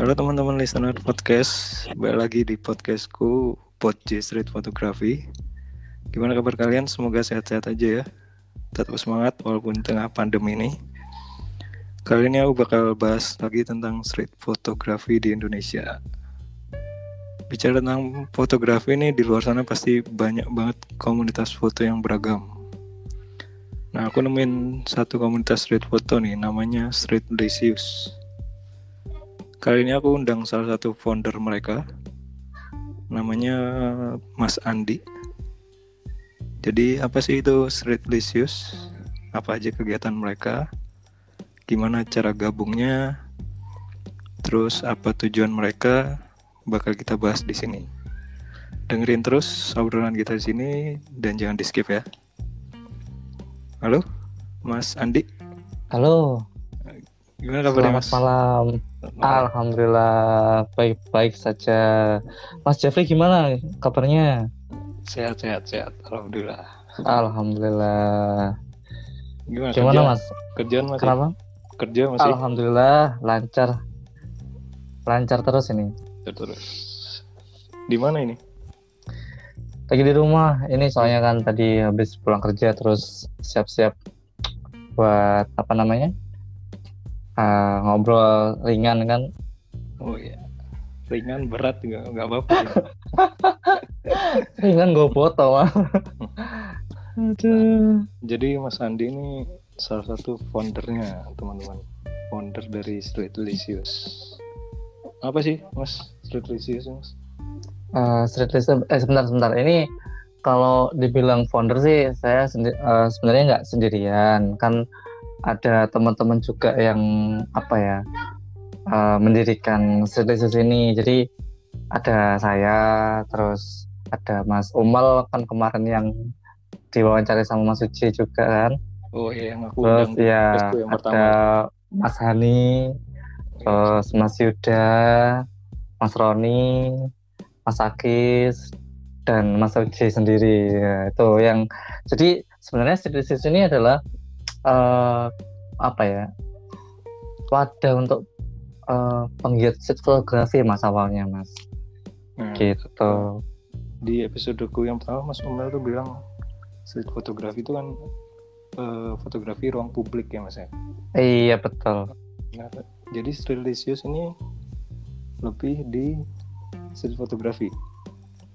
Halo teman-teman listener podcast, balik lagi di podcastku PodJ Street Photography. Gimana kabar kalian? Semoga sehat-sehat aja ya. Tetap semangat walaupun tengah pandemi ini. Kali ini aku bakal bahas lagi tentang street photography di Indonesia. Bicara tentang fotografi ini, di luar sana pasti banyak banget komunitas foto yang beragam. Nah, aku nemuin satu komunitas street foto nih, namanya Streetlicious. Kali ini aku undang salah satu founder mereka, namanya Mas Andi. Jadi apa sih itu Streetlicious? Apa aja kegiatan mereka? Gimana cara gabungnya? Terus apa tujuan mereka? Bakal kita bahas di sini. Dengerin terus obrolan kita di sini dan jangan di skip ya. Halo, Mas Andi. Halo. Gimana kabarnya, Mas? Malam. Alhamdulillah baik-baik saja. Mas Jeffrey gimana kabarnya? Sehat. Alhamdulillah. Gimana kerja? Mas? Kerjaan masih? Kenapa? Kerja masih? Alhamdulillah lancar. Lancar terus ini. Terus. Di mana ini? Lagi di rumah. Ini soalnya kan tadi habis pulang kerja terus siap-siap buat apa namanya? Ngobrol ringan kan. Oh iya. Ringan berat enggak apa-apa. Ya. Ringan gue foto. Aduh. Jadi Mas Andi ini salah satu foundernya, teman-teman. Founder dari Streetlicious. Apa sih, Mas? Streetlicious, Mas? Streetlicious sebentar. Ini kalau dibilang founder sih saya sebenarnya enggak sendirian. Kan ada teman-teman juga yang mendirikan Streetlicious ini. Jadi ada saya, terus ada Mas Umel kan kemarin yang diwawancara sama Mas Uci juga kan. Oh iya, yang aku undang. Terus ya ada Mas Hani, terus Mas Yuda, Mas Roni, Mas Akis, dan Mas Uci sendiri ya, itu yang. Jadi sebenarnya Streetlicious ini adalah wadah untuk penggiat street photography mas awalnya mas. Gitu. Di episodeku yang pertama Mas Umel tuh bilang street photography itu kan fotografi ruang publik ya mas ya. Iya betul. Nah, jadi Streetlicious ini lebih di street photography.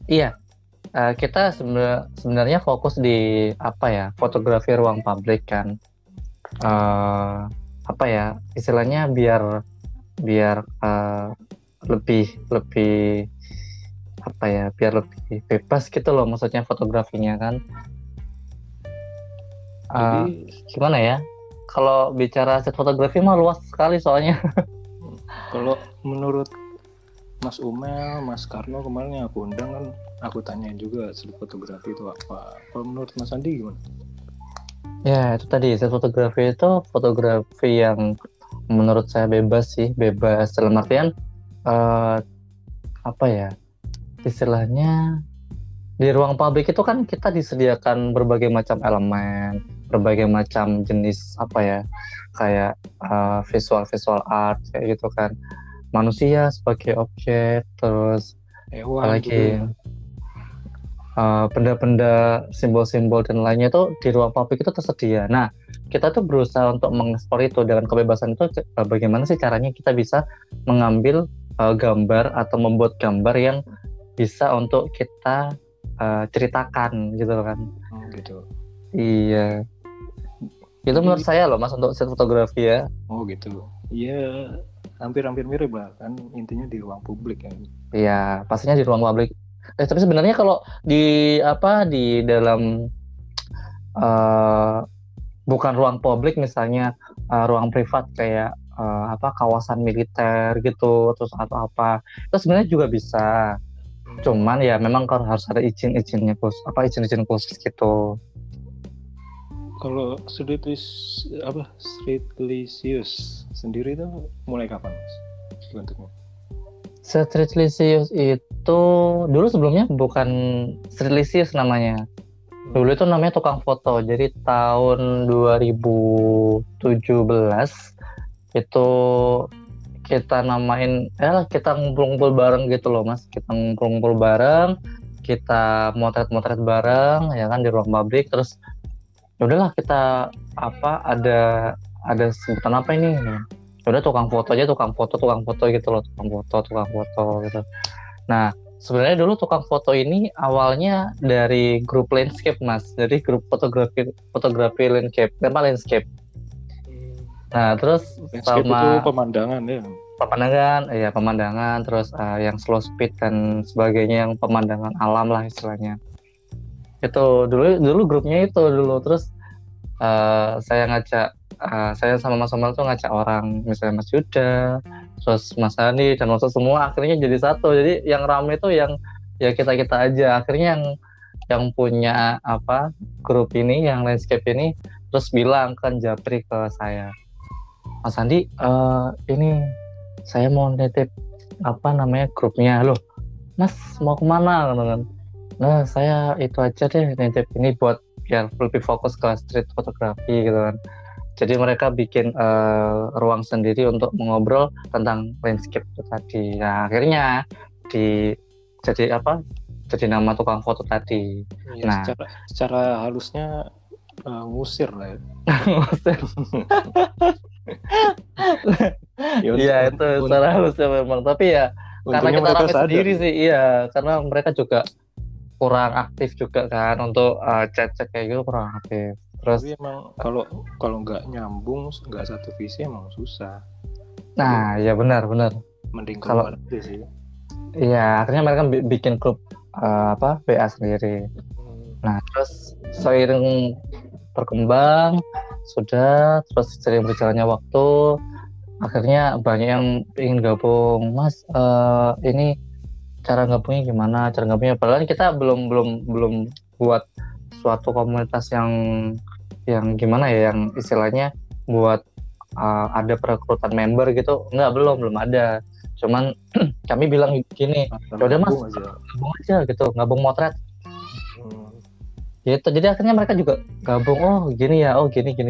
Iya. Kita sebenarnya fokus di fotografi ruang publik kan. Istilahnya biar lebih bebas gitu loh maksudnya fotografinya kan. Gimana ya? Kalau bicara set fotografi mah luas sekali soalnya. Kalau menurut Mas Umel, Mas Karno kemarin yang aku undang kan, aku tanya juga street photography itu apa. Kalau menurut Mas Andi gimana? Ya itu tadi, street photography itu fotografi yang menurut saya bebas sih, bebas dalam artian istilahnya di ruang publik itu kan kita disediakan berbagai macam elemen, berbagai macam jenis visual art kayak gitu kan, manusia sebagai objek, terus apalagi benda-benda, simbol-simbol dan lainnya itu di ruang publik itu tersedia. Nah, kita tuh berusaha untuk mengeksplor itu dengan kebebasan itu. Bagaimana sih caranya kita bisa mengambil gambar atau membuat gambar yang bisa untuk kita ceritakan gitu kan? Gitu. Iya. Itu menurut saya loh mas untuk set fotografi ya. Oh gitu. Iya. Hampir-hampir mirip lah kan intinya di ruang publik ya. Iya, pastinya di ruang publik. Tapi sebenarnya kalau di dalam bukan ruang publik misalnya ruang privat kayak kawasan militer gitu terus atau apa itu sebenarnya juga bisa. Cuman ya memang kalau harus ada izin-izinnya izin-izin khusus gitu. Kalau Streetlicious sendiri itu mulai kapan mas? Bentuknya? Streetlicious itu dulu sebelumnya bukan Streetlicious namanya. Dulu itu namanya tukang foto. Jadi tahun 2017 itu kita namain, kita ngumpul-ngumpul bareng gitu loh Mas. Kita ngumpul-ngumpul bareng, kita motret-motret bareng ya kan di ruang pabrik. Terus yaudahlah kita ada sebutan apa ini? Yaudah tukang foto gitu loh, tukang foto gitu. Nah, sebenarnya dulu tukang foto ini awalnya dari grup landscape Mas, dari grup fotografi landscape, tema landscape. Nah, terus landscape sama itu pemandangan, terus yang slow speed dan sebagainya, yang pemandangan alam lah istilahnya. Itu dulu grupnya itu dulu. Terus saya sama Mas Umel tuh ngajak orang, misalnya Mas Yuda, terus Mas Hani, dan maksud semua akhirnya jadi satu. Jadi yang rame itu yang ya kita aja. Akhirnya yang punya grup ini, yang landscape ini, terus bilang kan Jeffrey ke saya, Mas Andi, ini saya mau netip grupnya. Loh, Mas mau kemana? Nah, saya itu aja deh netip ini buat biar lebih fokus ke street photography gitu kan. Jadi mereka bikin ruang sendiri untuk mengobrol tentang landscape itu tadi. Nah, akhirnya jadi nama tukang foto tadi. Iya, nah, secara halusnya ngusir lah ya. Ngusir. Iya, itu secara halusnya memang, tapi ya karena kita rame sendiri sih, iya, karena mereka juga kurang aktif juga kan untuk chat-chat kayak gitu, kurang aktif. Terus tapi emang kalau nggak nyambung, nggak satu visi emang susah. Nah, ya benar. Mending kalau sih. Iya, akhirnya mereka bikin grup PA sendiri. Nah, terus seiring berkembang sudah, terus seiring berjalannya waktu, akhirnya banyak yang ingin gabung. Mas, ini cara gabungnya gimana? Padahal kita belum buat suatu komunitas yang gimana ya, yang istilahnya buat ada perekrutan member gitu. Enggak, belum ada. Cuman kami bilang gini, "Udah Mas, gabung aja gitu, gabung motret." Gitu. Jadi akhirnya mereka juga gabung. Oh, gini ya. Oh, gini gitu.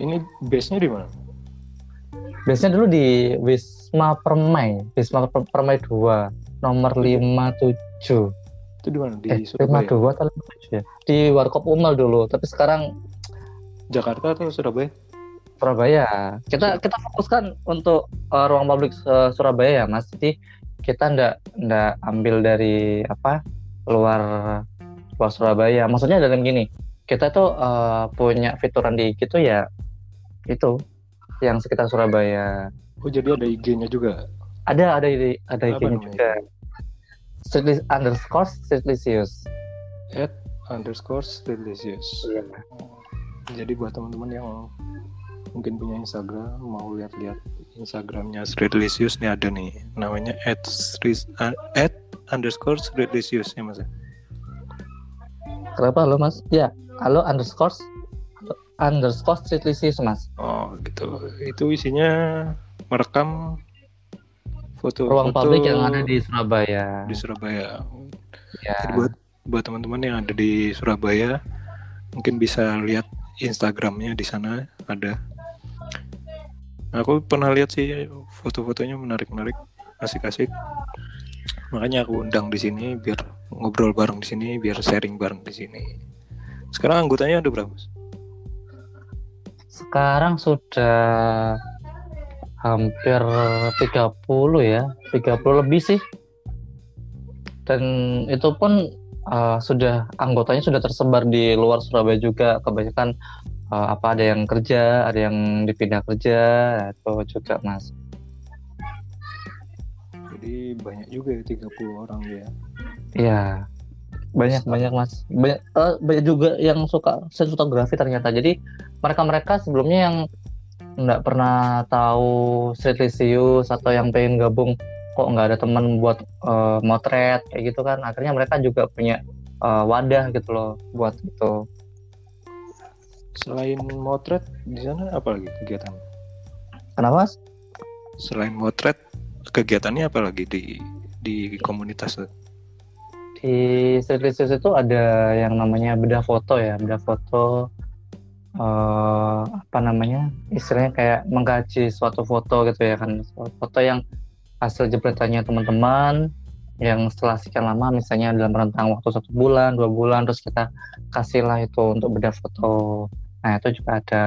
Ini base-nya di mana? Base-nya dulu di Wisma Permai 2, nomor 57. Itu di mana? Di Surabaya. 52 atau 57 ya. Di Warkop Umel dulu, tapi sekarang Jakarta atau Surabaya? Surabaya. Kita fokuskan untuk ruang publik Surabaya ya, Mas. Jadi kita enggak ambil dari luar Surabaya. Maksudnya dalam gini, kita tuh punya fituran di IG tuh ya itu yang sekitar Surabaya. Oh, jadi ada IG-nya juga? Ada IG-nya juga. _Streetlicious. @_Streetlicious. Iya. Jadi buat teman-teman yang mungkin punya Instagram, mau lihat-lihat Instagramnya Streetlicious nih, ada nih. Namanya @_Streetlicious ya Mas. Kenapa lo Mas? Ya, halo _ Streetlicious Mas. Oh gitu. Itu isinya merekam foto ruang publik yang ada di Surabaya. Di Surabaya. Ya. Jadi buat teman-teman yang ada di Surabaya, mungkin bisa lihat Instagramnya di sana ada. Aku pernah lihat sih foto-fotonya menarik, asik-asik. Makanya aku undang di sini biar ngobrol bareng di sini, biar sharing bareng di sini. Sekarang anggotanya ada berapa? Sekarang sudah hampir 30 ya, 30 lebih sih. Dan itu pun sudah anggotanya sudah tersebar di luar Surabaya juga. Kebanyakan ada yang kerja, ada yang dipindah kerja, atau juga Mas. Jadi banyak juga ya 30 orang ya. Iya. Banyak Mas. Banyak juga yang suka street photography ternyata. Jadi mereka sebelumnya yang enggak pernah tahu Streetlicious atau yang pengen gabung kok enggak ada teman buat motret kayak gitu kan. Akhirnya mereka juga punya wadah gitu loh buat itu. Selain motret di sana apa lagi kegiatan? Kenapa, Mas? Selain motret kegiatannya apa lagi di komunitas? Di Streetlicious itu ada yang namanya bedah foto ya, istilahnya kayak mengkaji suatu foto gitu ya kan, foto yang hasil jepretannya teman-teman yang setelah sekian lama, misalnya dalam rentang waktu 1 bulan, 2 bulan, terus kita kasihlah itu untuk beda foto. Nah itu juga ada.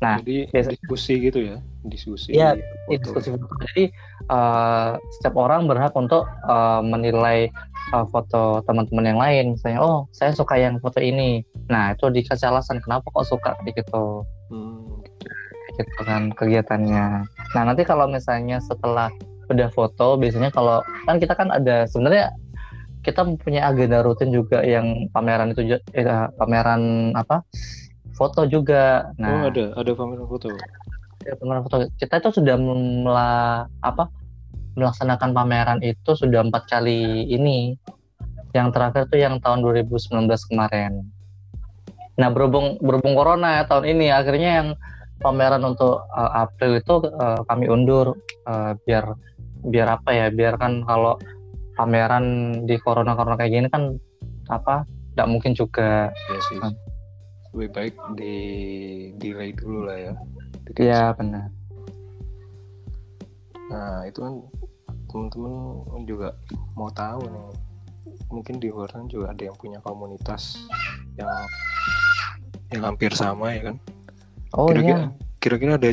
Nah, jadi biasanya, diskusi gitu ya, diskusi. Iya, diskusi foto. Jadi setiap orang berhak untuk menilai foto teman-teman yang lain. Misalnya, oh saya suka yang foto ini. Nah itu dikasih alasan kenapa kok suka gitu. Gitu kan kegiatannya. Nah nanti kalau misalnya setelah bedah foto, biasanya kalau kan kita kan ada sebenarnya kita punya agenda rutin juga yang pameran itu, pameran apa? Foto juga. Nah, ada pameran foto. Ya, pameran foto. Kita itu sudah melaksanakan pameran itu sudah 4 kali ini. Yang terakhir itu yang tahun 2019 kemarin. Nah, berhubung corona ya tahun ini, akhirnya yang pameran untuk April itu kami undur biar kan kalau pameran di corona kayak gini kan enggak mungkin juga. Yes, yes. Kan. Lebih baik delay dulu lah ya. Iya benar. Nah itu kan teman-teman juga mau tahu nih, mungkin di luar sana juga ada yang punya komunitas yang hampir sama ya kan? Oh iya. Kira-kira ada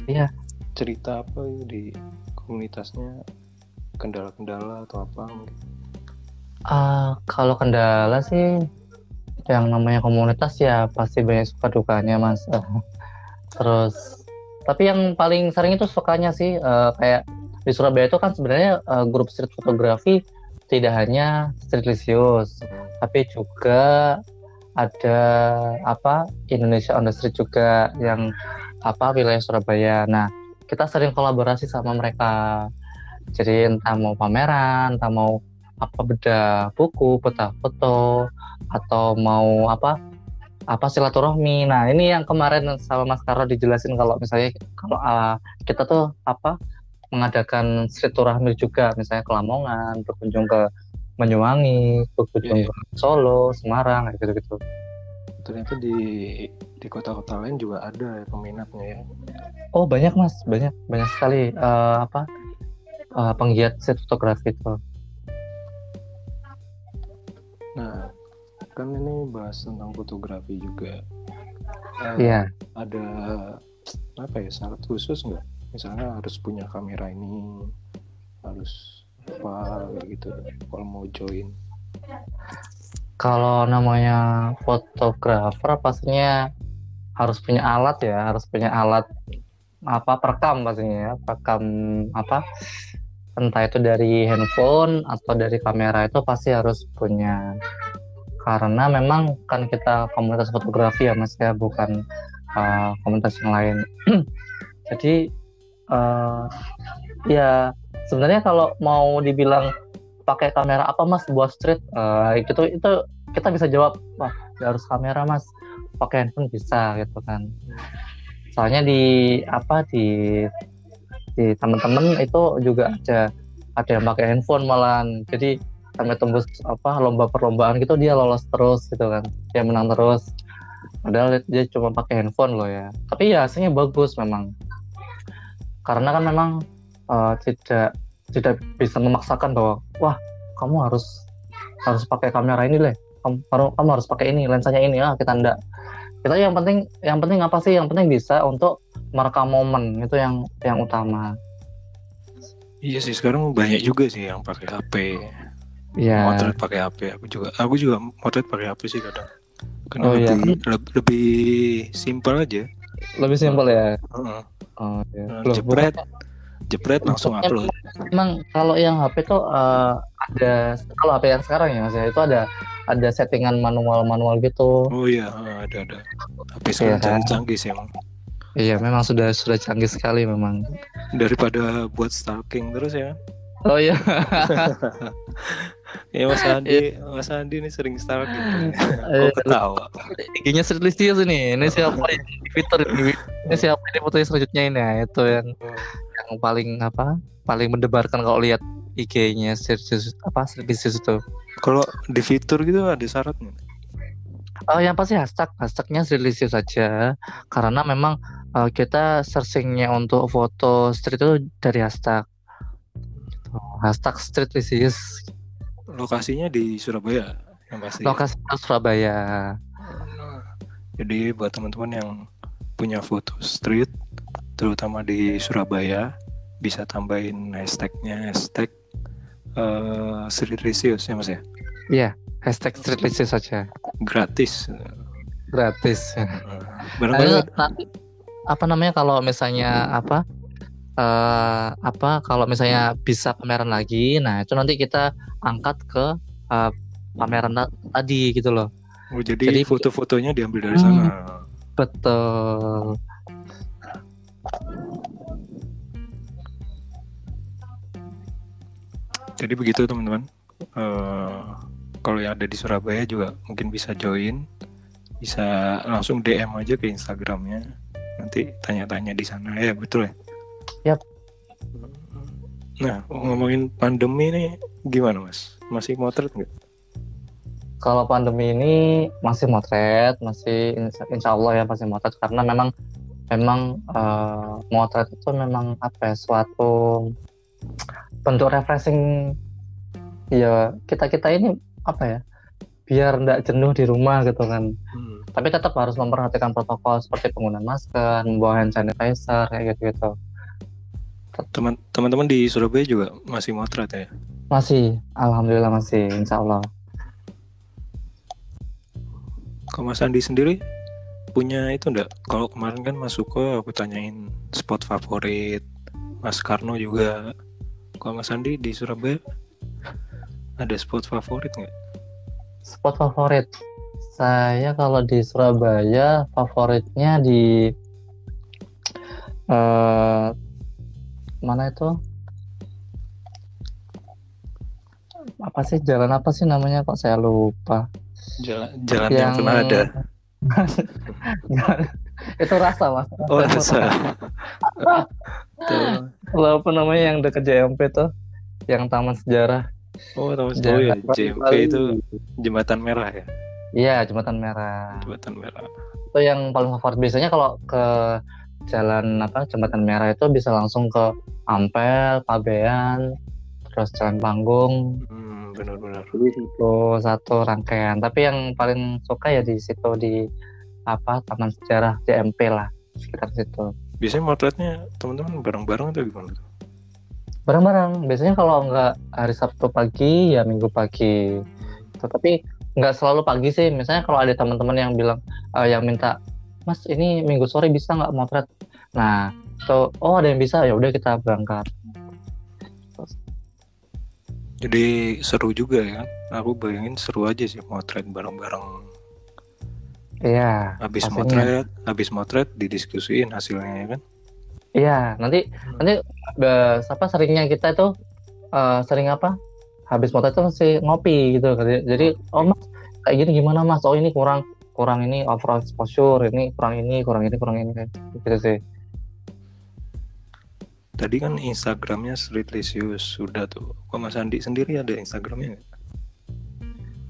cerita apa di komunitasnya, kendala-kendala atau apa mungkin? Kalau kendala sih, yang namanya komunitas ya pasti banyak suka dukanya mas. Terus tapi yang paling sering itu sukanya sih, kayak di Surabaya itu kan sebenarnya grup street photography tidak hanya Streetlicious, tapi juga ada Indonesia on the street juga yang wilayah Surabaya. Nah kita sering kolaborasi sama mereka, jadi entah mau pameran, entah mau bedah buku, bedah foto, atau mau silaturahmi. Nah ini yang kemarin sama Mas Karno dijelasin kalau misalnya kalau kita tuh mengadakan silaturahmi juga, misalnya ke Lamongan, berkunjung ke Banyuwangi, berkunjung ke Solo, Semarang, gitu-gitu. Ternyata di kota-kota lain juga ada peminatnya ya. Oh banyak mas, banyak sekali penggiat street photography itu. Nah, kan ini bahas tentang fotografi juga. Ada syarat khusus nggak? Misalnya harus punya kamera ini, harus gitu. Kalau mau join. Kalau namanya fotografer pastinya harus punya alat ya, perekam pastinya ya, entah itu dari handphone atau dari kamera itu pasti harus punya, karena memang kan kita komunitas fotografi ya mas ya, bukan komunitas yang lain. Jadi sebenarnya kalau mau dibilang pakai kamera apa mas buat street, itu kita bisa jawab wah gak harus kamera mas, pakai handphone bisa gitu kan. Soalnya di teman-teman itu juga ada yang pakai handphone malahan, jadi sampai tembus lomba perlombaan gitu dia lolos terus gitu kan, dia menang terus padahal dia cuma pakai handphone loh ya. Tapi ya hasilnya bagus memang, karena kan memang tidak bisa memaksakan bahwa wah kamu harus pakai kamera ini leh, kamu harus pakai ini lensanya ini. Kita enggak, kita yang penting apa sih, yang penting bisa untuk merekam momen, itu yang utama. Iya sih, sekarang banyak juga sih yang pakai HP. Iya. Motret pakai HP, aku juga motret pakai HP sih kadang. Karena lebih simpel aja. Lebih simpel ya. Jepret langsung upload. Emang kalau yang HP tuh ada, kalau HP yang sekarang ya Mas ya, itu ada settingan manual gitu. Oh iya, ada. HP sekarang canggih sih emang. Iya memang sudah canggih sekali memang. Daripada buat stalking terus ya. Oh iya. Ya Mas Andi ini sering stalking. Kok ketawa. IG-nya Streetlicious ini. Ini siapa di Twitter ini? Ini siapa ini fotonya selanjutnya ini? Nah, itu yang paling paling mendebarkan kalau lihat IG-nya Streetlicious itu. Kalau di fitur gitu ada syaratnya. Yang pasti hashtagnya Streetlicious saja, karena memang kita searchingnya untuk foto street itu dari hashtag gitu. Hashtag Streetlicious. Lokasinya di Surabaya yang pasti. Lokasi Surabaya. Jadi buat teman-teman yang punya foto street terutama di Surabaya bisa tambahin hashtagnya, hashtag Streetlicious ya Mas ya? Iya, hashtag Streetlicious saja. Gratis. Kalau misalnya kalau misalnya bisa pameran lagi, nah itu nanti kita angkat ke pameran tadi gitu loh. Oh, jadi foto-fotonya diambil dari sana. Betul. Jadi begitu teman-teman. Kalau yang ada di Surabaya juga mungkin bisa join, bisa langsung DM aja ke Instagramnya. Nanti tanya-tanya di sana ya, betul ya? Yap. Nah, ngomongin pandemi ini gimana Mas? Masih motret nggak? Kalau pandemi ini masih motret, masih insya Allah ya masih motret, karena memang motret itu memang suatu bentuk refreshing ya, kita ini biar nggak jenuh di rumah gitu kan. Tapi tetap harus memperhatikan protokol seperti penggunaan masker, membawa hand sanitizer kayak gitu. Teman-teman di Surabaya juga masih motret ya? Masih, alhamdulillah masih, insya Allah. Kalau Mas Andi sendiri punya itu enggak? Kalau kemarin kan Mas Suko aku tanyain spot favorit, Mas Karno juga. Kalau Mas Andi di Surabaya ada spot favorit nggak? Spot favorit saya kalau di Surabaya favoritnya di mana itu? Apa sih, jalan apa sih namanya kok saya lupa? Jalan yang pernah ada. Itu rasa Mas. Oh, rasa. Apa namanya yang dekat JMP tuh, yang Taman Sejarah. Oh, Taman Sejarah. Oh, ya. JMP itu Jembatan Merah ya. Iya, Jembatan Merah. Itu yang paling favorit. Biasanya kalau ke jalan Jembatan Merah itu bisa langsung ke Ampel, Pabean, terus Jalan Panggung. Benar-benar itu satu rangkaian, tapi yang paling suka ya di situ, di Taman Sejarah JMP lah, sekitar situ. Biasanya motretnya teman-teman bareng-bareng atau gimana? Bareng-bareng, biasanya kalau nggak hari Sabtu pagi ya Minggu pagi. Tapi nggak selalu pagi sih, misalnya kalau ada teman-teman yang bilang yang minta, Mas ini Minggu sore bisa nggak motret? Nah, oh ada yang bisa, ya udah kita berangkat. Jadi seru juga ya, aku bayangin seru aja sih motret bareng-bareng. Iya. Habis motret didiskusiin hasilnya ya kan? Iya, nanti seringnya kita itu habis motret itu masih ngopi gitu. Jadi Mas kayak gini gimana Mas? Oh ini kurang ini overall exposure, ini kurang ini kayak gitu sih. Tadi kan Instagramnya Streetlicious sudah tuh. Kok Mas Andi sendiri ada Instagramnya nggak?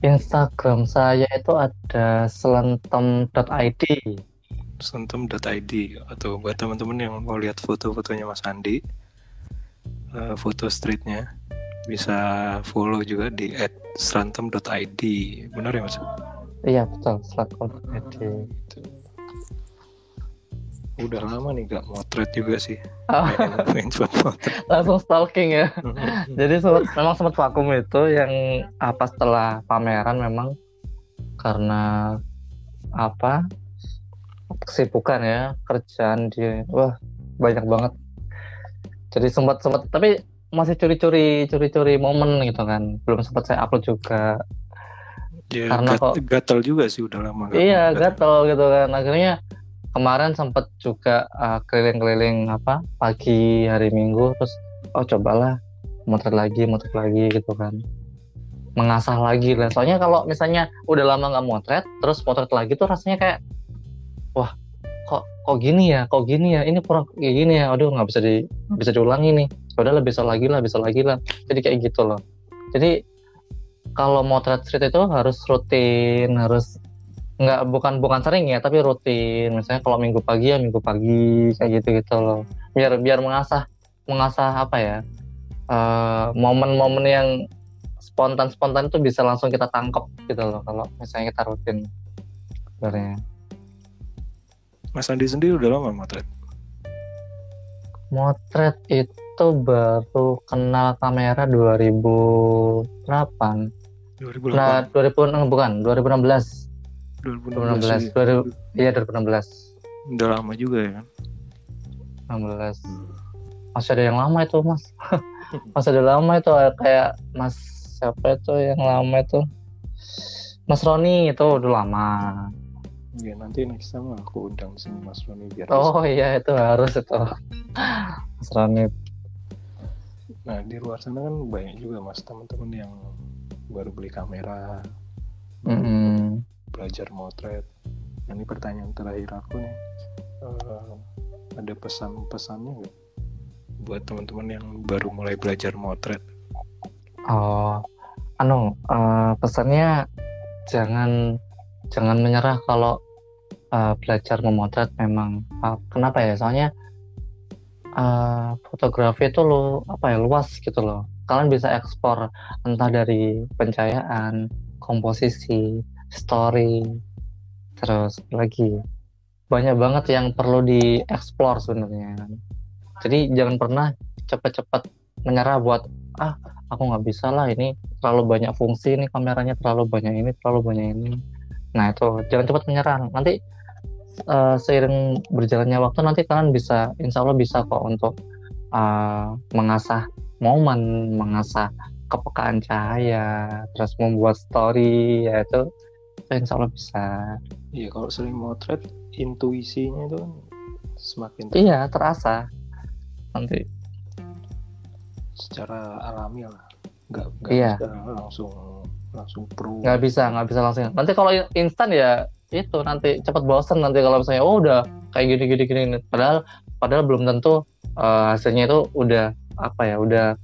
Instagram saya itu ada selentem.id. Selentem.id, atau buat teman-teman yang mau lihat foto-fotonya Mas Andi, foto streetnya, bisa follow juga di @selentem.id. Benar ya Mas? Iya betul, selentem.id. Udah lama nih gak motret juga sih. Langsung stalking ya. Jadi sempat vakum itu yang setelah pameran, memang karena kesibukan ya, kerjaan dia banyak banget. Jadi sempat tapi masih curi-curi momen gitu kan. Belum sempat saya upload juga. Ya, karena gatel juga sih udah lama. Iya, gatel gitu kan. Akhirnya kemarin sempat juga keliling-keliling pagi hari Minggu, terus cobalah motret lagi gitu kan, mengasah lagi lah. Soalnya kalau misalnya udah lama nggak motret terus motret lagi tuh rasanya kayak kok gini ya ini kurang kayak gini ya, aduh nggak bisa diulangi nih, udah bisa lagi lah jadi kayak gitu loh. Jadi kalau motret street itu harus rutin, harus nggak bukan sering ya, tapi rutin. Misalnya kalau minggu pagi kayak gitu loh, biar mengasah apa ya, momen-momen yang spontan itu bisa langsung kita tangkap gitu loh kalau misalnya kita rutin sebenarnya. Mas Andi sendiri udah lama motret itu baru kenal kamera 2008. Nah, 2016. 2016. Udah lama juga ya kan? 16. Masih ada yang lama itu, Mas. Masih ada lama itu, kayak Mas siapa itu yang lama itu? Mas Roni itu udah lama. Ya, nanti next time aku undang sini Mas Roni biar. Oh iya, itu harus itu. Mas Roni. Nah, di luar sana kan banyak juga Mas teman-teman yang baru beli kamera. Mm-hmm. Belajar motret. Ini pertanyaan terakhir aku nih, ada pesan-pesannya nggak buat teman-teman yang baru mulai belajar motret? Pesannya jangan menyerah kalau belajar memotret memang. Kenapa ya? Soalnya fotografi itu luas gitu loh. Kalian bisa ekspor entah dari pencahayaan, komposisi, story, terus lagi banyak banget yang perlu dieksplor sebenarnya. Jadi jangan pernah cepat-cepat menyerah buat aku nggak bisa lah, ini terlalu banyak fungsi, ini kameranya terlalu banyak ini. Nah itu, jangan cepat menyerah. Nanti seiring berjalannya waktu nanti kalian bisa, insya Allah bisa kok untuk mengasah momen, mengasah kepekaan cahaya, terus membuat story, yaitu insya Allah bisa. Iya, kalau sering motret intuisinya itu semakin terasa nanti secara alami lah, nggak langsung pro. Nggak bisa langsung. Nanti kalau instan ya itu nanti cepat bosan nanti kalau misalnya udah kayak gini. Padahal belum tentu hasilnya itu udah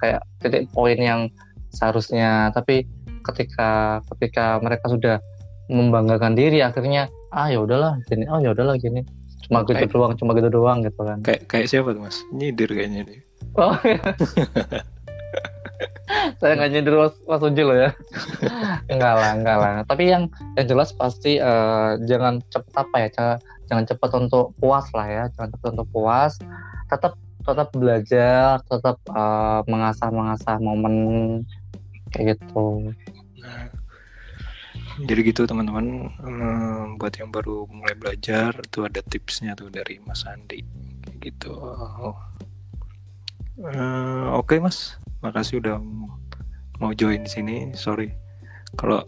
kayak titik poin yang seharusnya. Tapi ketika mereka sudah membanggakan diri, akhirnya ya udahlah gini cuma gitu doang gitu kan. Kayak siapa tuh Mas? Nyidir kayaknya dia. Oh iya. Saya nggak nyidir Mas Uci loh ya. enggak lah tapi yang jelas pasti jangan cepat untuk puas lah ya, tetap belajar, tetap mengasah momen kayak gitu. Jadi gitu teman-teman, buat yang baru mulai belajar tuh ada tipsnya tuh dari Mas Andi gitu. Oke Mas, makasih udah mau join sini. Sorry kalau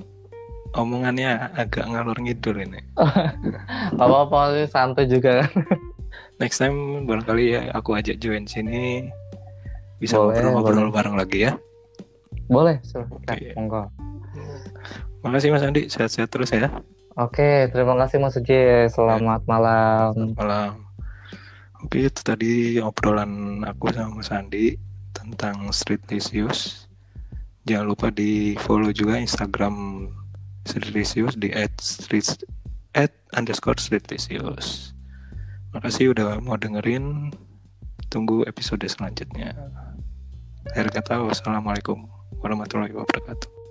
omongannya agak ngalor ngidul ini. Apa-apa santai juga kan. Next time barangkali ya aku ajak join sini, bisa ngobrol-ngobrol bareng lagi ya. Boleh, silakan. Monggo. Makasih Mas Andi, sehat-sehat terus ya. Oke, terima kasih Mas Uci. Selamat malam. Selamat malam. Oke, itu tadi obrolan aku sama Mas Andi tentang Streetlicious. Jangan lupa di follow juga Instagram Streetlicious di @_Streetlicious. Makasih udah mau dengerin. Tunggu episode selanjutnya. Akhir kata, wassalamualaikum warahmatullahi wabarakatuh.